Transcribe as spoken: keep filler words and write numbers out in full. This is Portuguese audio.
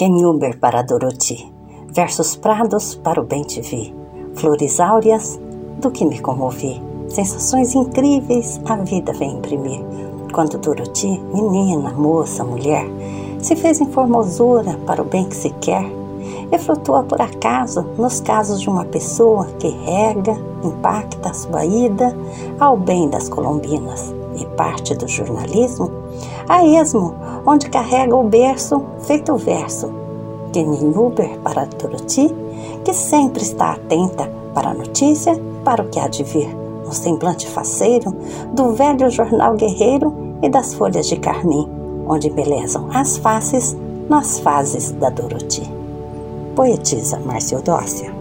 Ken Huber para Dorothy, versos prados para o bem te vi, flores áureas do que me comovi, sensações incríveis a vida vem imprimir. Quando Dorothy, menina, moça, mulher, se fez em formosura para o bem que se quer, e flutua por acaso nos casos de uma pessoa que rega, impacta a sua ida ao bem das colombinas e parte do jornalismo, a esmo, onde carrega o berço feito o verso, de Ninhuber para Dorotéia, que sempre está atenta para a notícia, para o que há de vir, no semblante faceiro do velho jornal guerreiro e das folhas de carmim, onde embelezam as faces nas fases da Dorotéia. Poetisa Márcio Dócia.